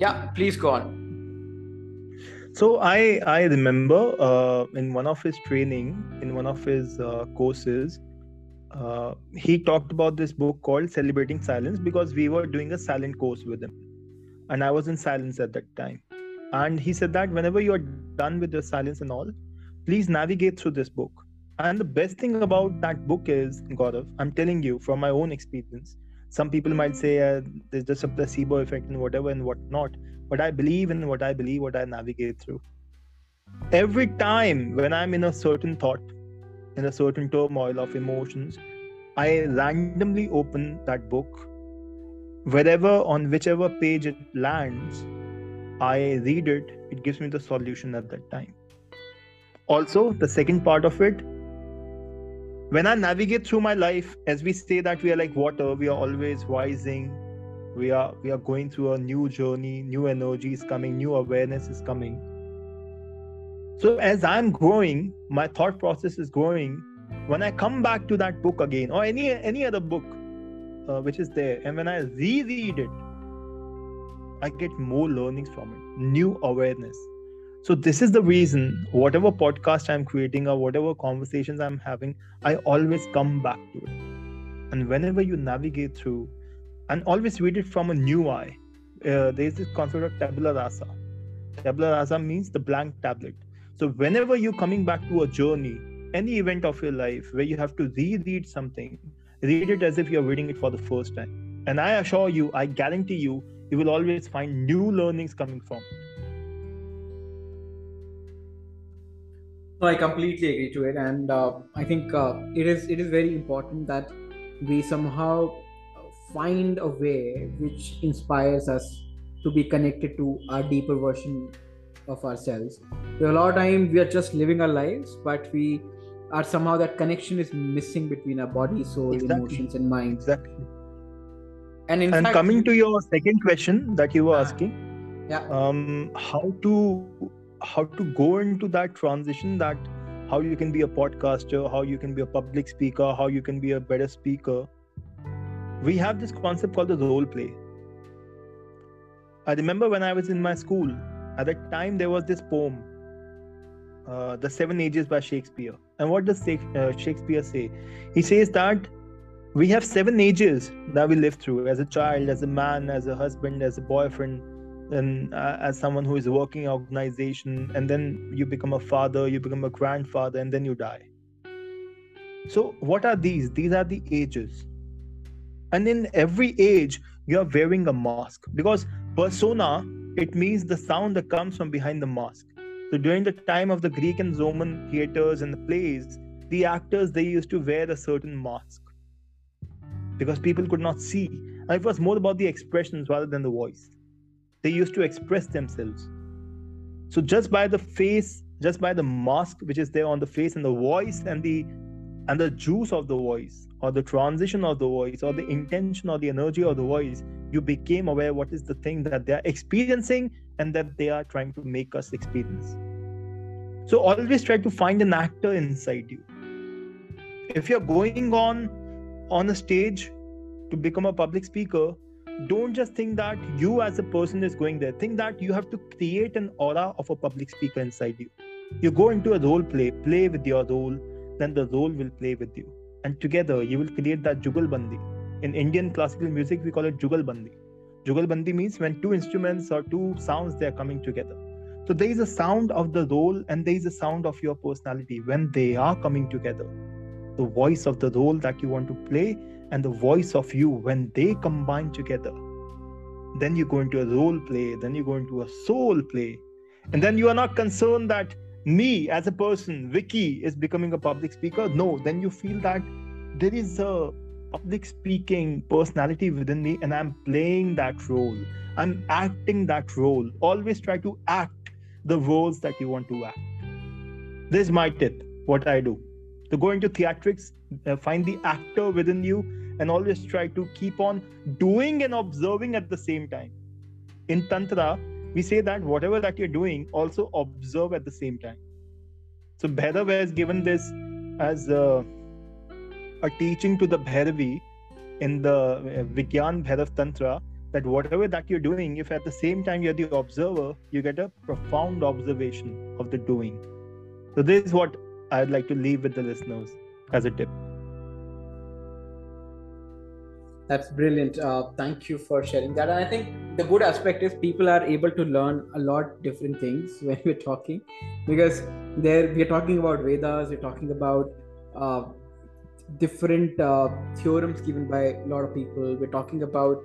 Yeah, please go on. So I remember in one of his training, in one of his courses, he talked about this book called Celebrating Silence, because we were doing a silent course with him. And I was in silence at that time. And he said that whenever you're done with your silence and all, please navigate through this book. And the best thing about that book is, Gaurav, I'm telling you from my own experience, some people might say there's just a placebo effect and whatever and whatnot. But I believe in what I believe, what I navigate through. Every time when I'm in a certain thought, in a certain turmoil of emotions, I randomly open that book. Wherever, on whichever page it lands, I read it. It gives me the solution at that time. Also, the second part of it, when I navigate through my life, as we say that we are like water, we are always rising. We are going through a new journey, new energy is coming, new awareness is coming. So as I'm growing, my thought process is growing. When I come back to that book again, or any other book which is there, and when I reread it, I get more learnings from it, new awareness. So this is the reason, whatever podcast I'm creating or whatever conversations I'm having, I always come back to it. And whenever you navigate through, and always read it from a new eye. There is this concept of tabula rasa. Tabula rasa means the blank tablet. So whenever you're coming back to a journey, any event of your life where you have to reread something, read it as if you're reading it for the first time. And I assure you, I guarantee you, you will always find new learnings coming from it. No, I completely agree to it. And I think it is very important that we somehow find a way which inspires us to be connected to our deeper version of ourselves. A lot of time we are just living our lives, but we are somehow, that connection is missing between our body, soul, emotions and mind. Exactly. And in fact, coming to your second question that you were asking, how to go into that transition, that how you can be a podcaster, how you can be a public speaker, how you can be a better speaker. We have this concept called the role play. I remember when I was in my school, at that time there was this poem, The Seven Ages by Shakespeare. And what does Shakespeare say? He says that we have 7 ages that we live through, as a child, as a man, as a husband, as a boyfriend, and as someone who is working in an organization, and then you become a father, you become a grandfather, and then you die. So what are these? These are the ages. And in every age, you're wearing a mask, because persona, it means the sound that comes from behind the mask. So during the time of the Greek and Roman theaters and the plays, the actors, they used to wear a certain mask because people could not see. And it was more about the expressions rather than the voice. They used to express themselves. So just by the face, just by the mask which is there on the face and the voice and the juice of the voice, or the transition of the voice, or the intention or the energy of the voice, you became aware what is the thing that they are experiencing and that they are trying to make us experience. So always try to find an actor inside you. If you're going on a stage to become a public speaker, don't just think that you as a person is going there. Think that you have to create an aura of a public speaker inside you. You go into a role play, play with your role, then the role will play with you. And together, you will create that jugalbandi. In Indian classical music, we call it jugalbandi. Jugalbandi means when two instruments or two sounds, they are coming together. So there is a sound of the role and there is a sound of your personality. When they are coming together, the voice of the role that you want to play and the voice of you, when they combine together, then you go into a role play, then you go into a soul play. And then you are not concerned that me as a person, Vicky, is becoming a public speaker. No, then you feel that there is a public speaking personality within me and I'm playing that role. I'm acting that role. Always try to act the roles that you want to act. This is my tip, what I do. To go into theatrics, find the actor within you and always try to keep on doing and observing at the same time. In Tantra, we say that whatever that you're doing, also observe at the same time. So Bhairav has given this as a teaching to the Bhairavi in the Vigyan Bhairav Tantra, that whatever that you're doing, if at the same time you're the observer, you get a profound observation of the doing. So this is what I'd like to leave with the listeners as a tip. That's brilliant. Thank you for sharing that. And I think the good aspect is people are able to learn a lot different things when we're talking, because there we're talking about Vedas, we're talking about different theorems given by a lot of people. We're talking about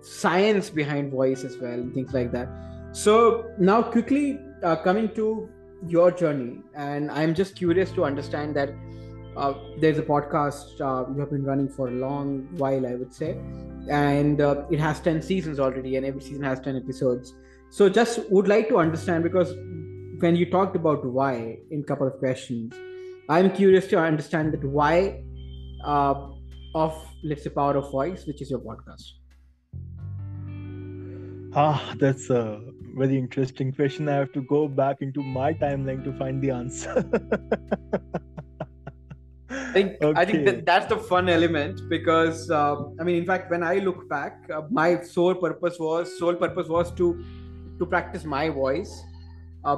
science behind voice as well and things like that. So now quickly coming to your journey, and I'm just curious to understand that there's a podcast you have been running for a long while, I would say, and it has 10 seasons already, and every season has 10 episodes. So just would like to understand, because when you talked about why in a couple of questions, I'm curious to understand that why of, let's say, Power of Voice, which is your podcast. That's a very interesting question. I have to go back into my timeline to find the answer. I think that's the fun element, because in fact, when I look back, my sole purpose was to practice my voice,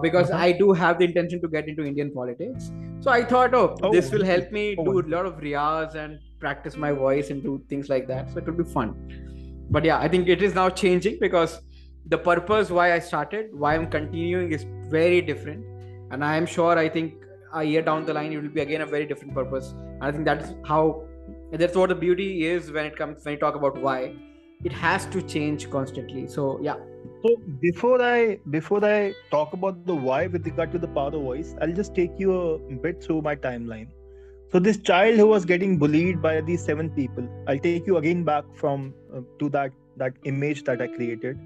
because I do have the intention to get into Indian politics. So I thought, this will help me do a lot of riyas and practice my voice and do things like that. So it will be fun. But yeah, I think it is now changing, because the purpose why I started, why I'm continuing, is very different. And I am sure, I think a year down the line, it will be again a very different purpose. And I think that's what the beauty is when you talk about why. It has to change constantly. So yeah. So before I talk about the why with regard to the Power of Voice, I'll just take you a bit through my timeline. So this child who was getting bullied by these 7 people, I'll take you again back from to that image that I created.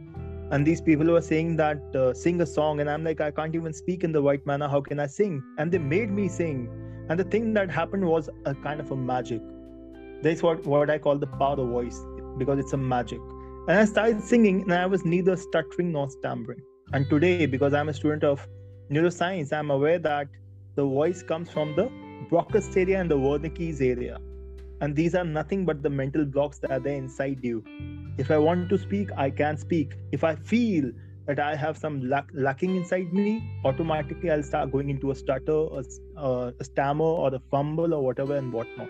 And these people were saying that sing a song, and I'm like, I can't even speak in the right manner. How can I sing? And they made me sing. And the thing that happened was a kind of a magic. That's what I call the Power of Voice, because it's a magic. And I started singing, and I was neither stuttering nor stammering. And today, because I'm a student of neuroscience, I'm aware that the voice comes from the Broca's area and the Wernicke's area. And these are nothing but the mental blocks that are there inside you. If I want to speak, I can speak. If I feel that I have some lacking inside me, automatically I'll start going into a stutter, a stammer, or a fumble, or whatever and whatnot.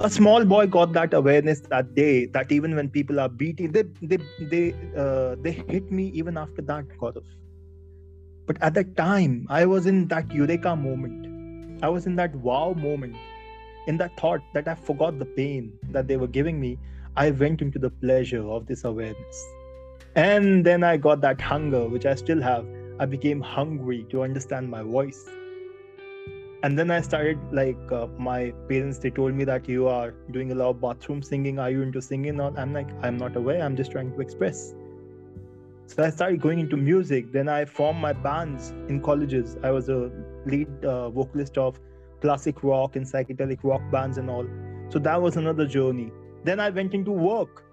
A small boy got that awareness that day, that even when people are beating, they hit me even after that, Gaurav. But at that time, I was in that eureka moment. I was in that wow moment. In that thought that I forgot the pain that they were giving me, I went into the pleasure of this awareness. And then I got that hunger, which I still have. I became hungry to understand my voice. And then I started, my parents, they told me that you are doing a lot of bathroom singing. Are you into singing? I'm like, I'm not aware. I'm just trying to express. So I started going into music. Then I formed my bands in colleges. I was a lead vocalist of classic rock and psychedelic rock bands and all. So that was another journey. Then I went into work,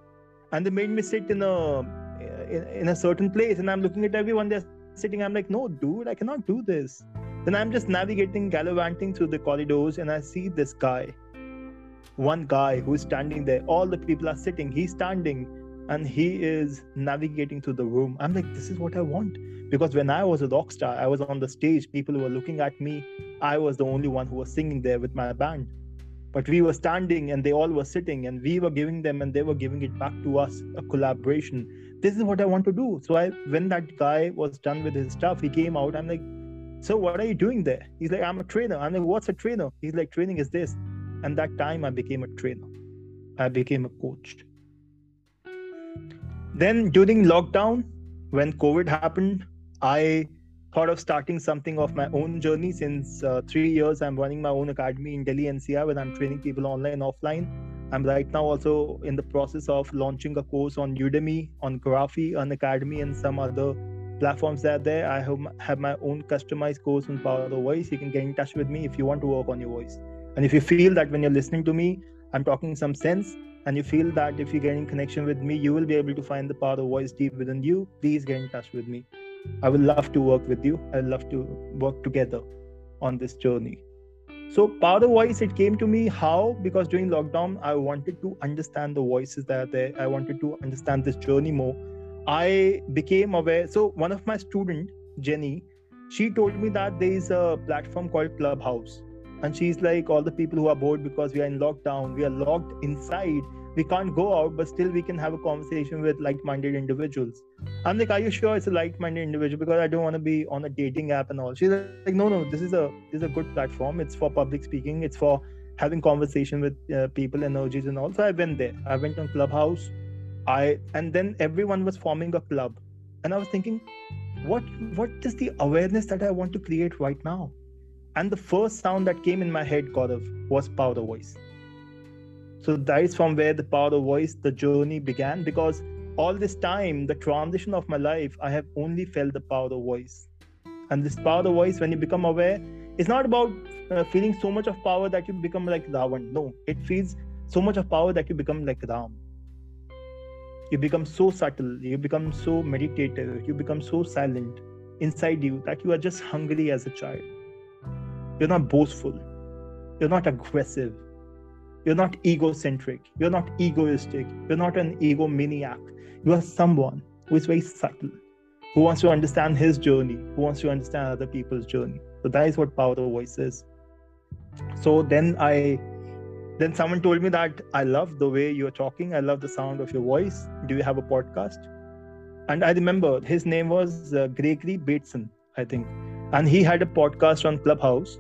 and they made me sit in a certain place, and I'm looking at everyone, they're sitting. I'm like, no, dude, I cannot do this. Then I'm just navigating, gallivanting through the corridors, and I see this guy. One guy who's standing there. All the people are sitting. He's standing, and he is navigating through the room. I'm like, this is what I want. Because when I was a rock star, I was on the stage, people were looking at me. I was the only one who was singing there with my band. But we were standing and they all were sitting, and we were giving them and they were giving it back to us, a collaboration. This is what I want to do. So when that guy was done with his stuff, he came out. I'm like, so what are you doing there? He's like, I'm a trainer. I'm like, what's a trainer? He's like, training is this. And that time I became a trainer. I became a coach. Then during lockdown, when COVID happened, I thought of starting something of my own journey. Since 3 years, I'm running my own academy in Delhi NCR, where I'm training people online, offline. I'm right now also in the process of launching a course on Udemy, on Graphy, on Academy, and some other platforms that are there. I have my own customized course on Power of the Voice. You can get in touch with me if you want to work on your voice. And if you feel that when you're listening to me, I'm talking some sense, and you feel that if you get in connection with me, you will be able to find the Power of the Voice deep within you, please get in touch with me. I would love to work with you. I would love to work together on this journey. So power of voice, it came to me how, because during lockdown, I wanted to understand the voices that are there. I wanted to understand this journey more. I became aware. So one of my students, Jenny, she told me that there is a platform called Clubhouse. And she's like, all the people who are bored because we are in lockdown, we are locked inside, we can't go out, but still we can have a conversation with like-minded individuals. I'm like, are you sure it's a like-minded individual? Because I don't want to be on a dating app and all. She's like, no, this is a good platform. It's for public speaking. It's for having conversation with people, energies and all. So I went there. I went on Clubhouse. And then everyone was forming a club. And I was thinking, what is the awareness that I want to create right now? And the first sound that came in my head, Gaurav, was power of voice. So that is from where the power of voice, the journey began, because all this time, the transition of my life, I have only felt the power of voice. And this power of voice, when you become aware, it's not about feeling so much of power that you become like Ravan. No, it feels so much of power that you become like Ram. You become so subtle, you become so meditative, you become so silent inside you that you are just hungry as a child. You're not boastful. You're not aggressive. You're not egocentric. You're not egoistic. You're not an egomaniac. You are someone who is very subtle, who wants to understand his journey, who wants to understand other people's journey. So that is what power of voice is. So then someone told me that I love the way you're talking. I love the sound of your voice. Do you have a podcast? And I remember his name was Gregory Bateson, I think. And he had a podcast on Clubhouse.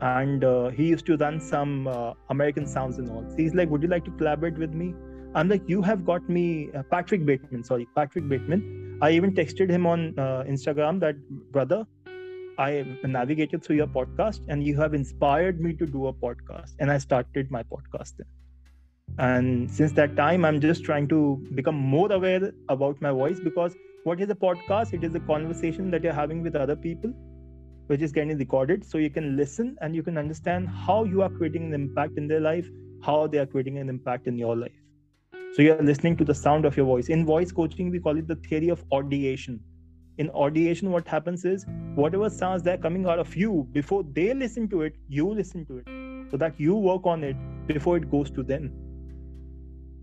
And he used to run some American sounds and all. So he's like, would you like to collaborate with me? I'm like, you have got me, Patrick Bateman. I even texted him on Instagram that, brother, I navigated through your podcast and you have inspired me to do a podcast. And I started my podcast then. And since that time, I'm just trying to become more aware about my voice, because what is a podcast? It is a conversation that you're having with other people, which is getting recorded, so you can listen and you can understand how you are creating an impact in their life, how they are creating an impact in your life. So you are listening to the sound of your voice. In voice coaching, we call it the theory of audiation. In audiation, what happens is whatever sounds that are coming out of you, before they listen to it, you listen to it, so that you work on it before it goes to them.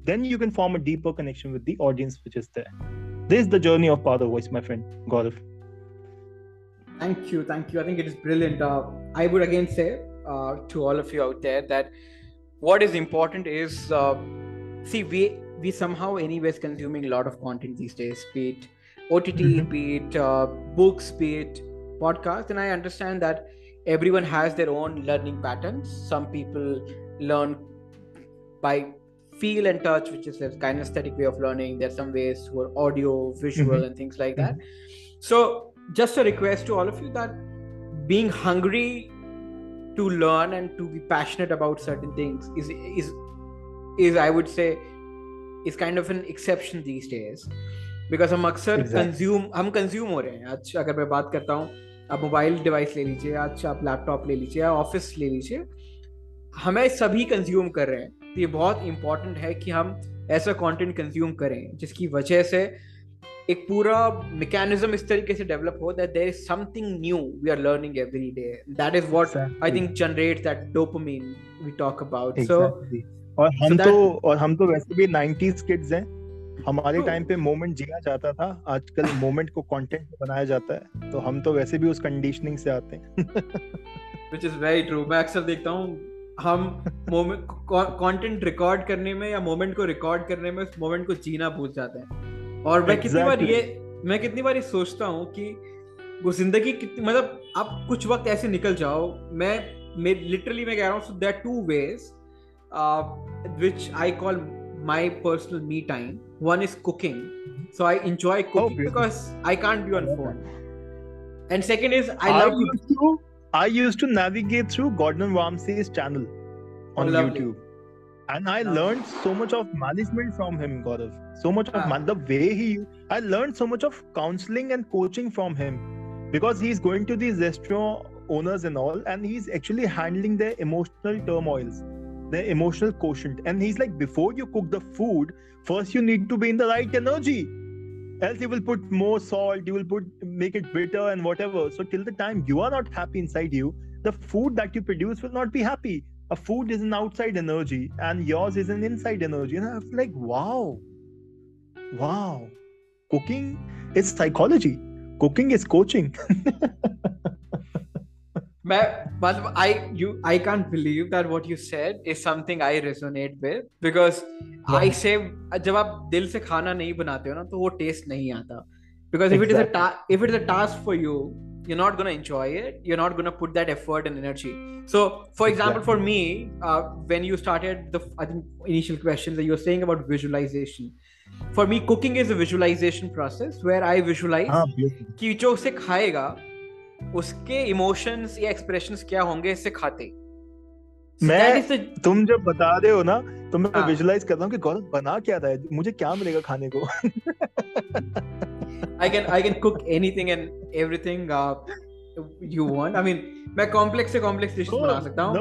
Then you can form a deeper connection with the audience which is there. This is the journey of power of voice, my friend, Gaurav. Thank you. I think it is brilliant. I would again say to all of you out there that what is important is, we somehow anyways consuming a lot of content these days, be it OTT, be it books, be it podcasts. And I understand that everyone has their own learning patterns. Some people learn by feel and touch, which is a kinesthetic way of learning. There are some ways who are audio, visual, and things like that. So just a request to all of you that being hungry to learn and to be passionate about certain things is I would say is kind of an exception these days, because हम अक्सर consume हो रहे हैं. आज अगर मैं बात करता हूँ, आप मोबाइल डिवाइस ले लीजिए, आज आप लैपटॉप ले लीजिए, ऑफिस ले लीजिए, हमें सभी consume कर रहे हैं. तो ये बहुत important है कि हम ऐसा content consume करें जिसकी वजह से एक पूरा मैकेनिज्म इस तरीके से डेवलप हो that there is something new we are learning every day. That is what I think generates that dopamine we talk about. So और हम तो वैसे भी 90s किड्स हैं. हमारे टाइम पे मोमेंट जिया जाता था, आजकल मोमेंट को कंटेंट बनाया जाता है. तो हम तो वैसे भी उस कंडीशनिंग से आते हैं, व्हिच इज वेरी ट्रू. मैं अक्सर देखता हूं हम मोमेंट कंटेंट रिकॉर्ड करने में या मोमेंट को रिकॉर्ड करने में उस मोमेंट को जीना भूल जाते हैं. और मैं कितनी बार ये सोचता हूँ कि वो जिंदगी मतलब आप कुछ वक्त ऐसे निकल जाओ. मैं लिटरली मैं कह रहा हूँ. So there are two ways which I call my personal me time. One is cooking, so I enjoy cooking because I can't be on phone. And second is I used to navigate through Gordon Ramsay's channel on YouTube. And I learned so much of management from him, Gaurav. So much of the way I learned so much of counseling and coaching from him, because he's going to these restaurant owners and all, and he's actually handling their emotional turmoils, their emotional quotient. And he's like, before you cook the food, first you need to be in the right energy. Else you will put more salt, you will make it bitter and whatever. So till the time you are not happy inside you, the food that you produce will not be happy. A food is an outside energy and yours is an inside energy. And I was like, wow. Cooking is psychology. Cooking is coaching. I can't believe that what you said is something I resonate with, because I say जब आप दिल से खाना नहीं बनाते हो ना तो वो taste नहीं आता, because if it is a task for you, you're not gonna enjoy it, you're not gonna put that effort and energy. So for example, for me, when you started the initial questions that you were saying about visualization, for me cooking is a visualization process where I visualize कि जो उसे खाएगा उसके emotions या expressions क्या होंगे इससे खाते. तुम जब बता रहे हो ना तो मैं visualize करता हूँ कि गौरव बना क्या रहा है, मुझे क्या मिलेगा खाने को. I can cook anything and everything you want. I mean, मैं complex से complex dishes बना सकता हूँ.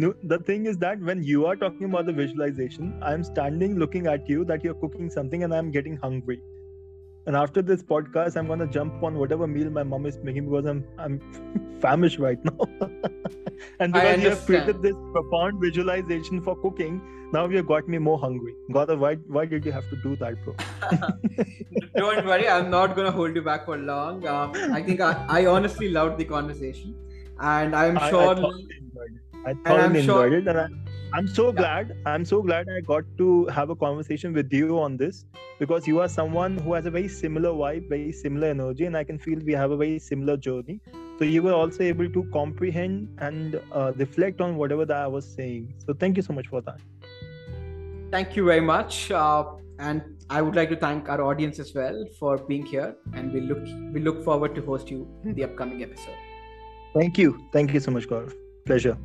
No, the thing is that when you are talking about the visualization, I am standing looking at you that you are cooking something and I am getting hungry. And after this podcast, I'm gonna jump on whatever meal my mom is making because I'm famished right now. And because you have created this profound visualization for cooking, now you have got me more hungry. Gaurav, why did you have to do that, bro? Don't worry, I'm not gonna hold you back for long. I think I honestly loved the conversation, and I'm sure. I thoroughly enjoyed it, and I'm so glad. I'm so glad I got to have a conversation with you on this, because you are someone who has a very similar vibe, very similar energy, and I can feel we have a very similar journey. So you were also able to comprehend and reflect on whatever that I was saying. So thank you so much for that. Thank you very much, and I would like to thank our audience as well for being here, and we look forward to host you in the upcoming episode. Thank you so much, Gaurav. Pleasure.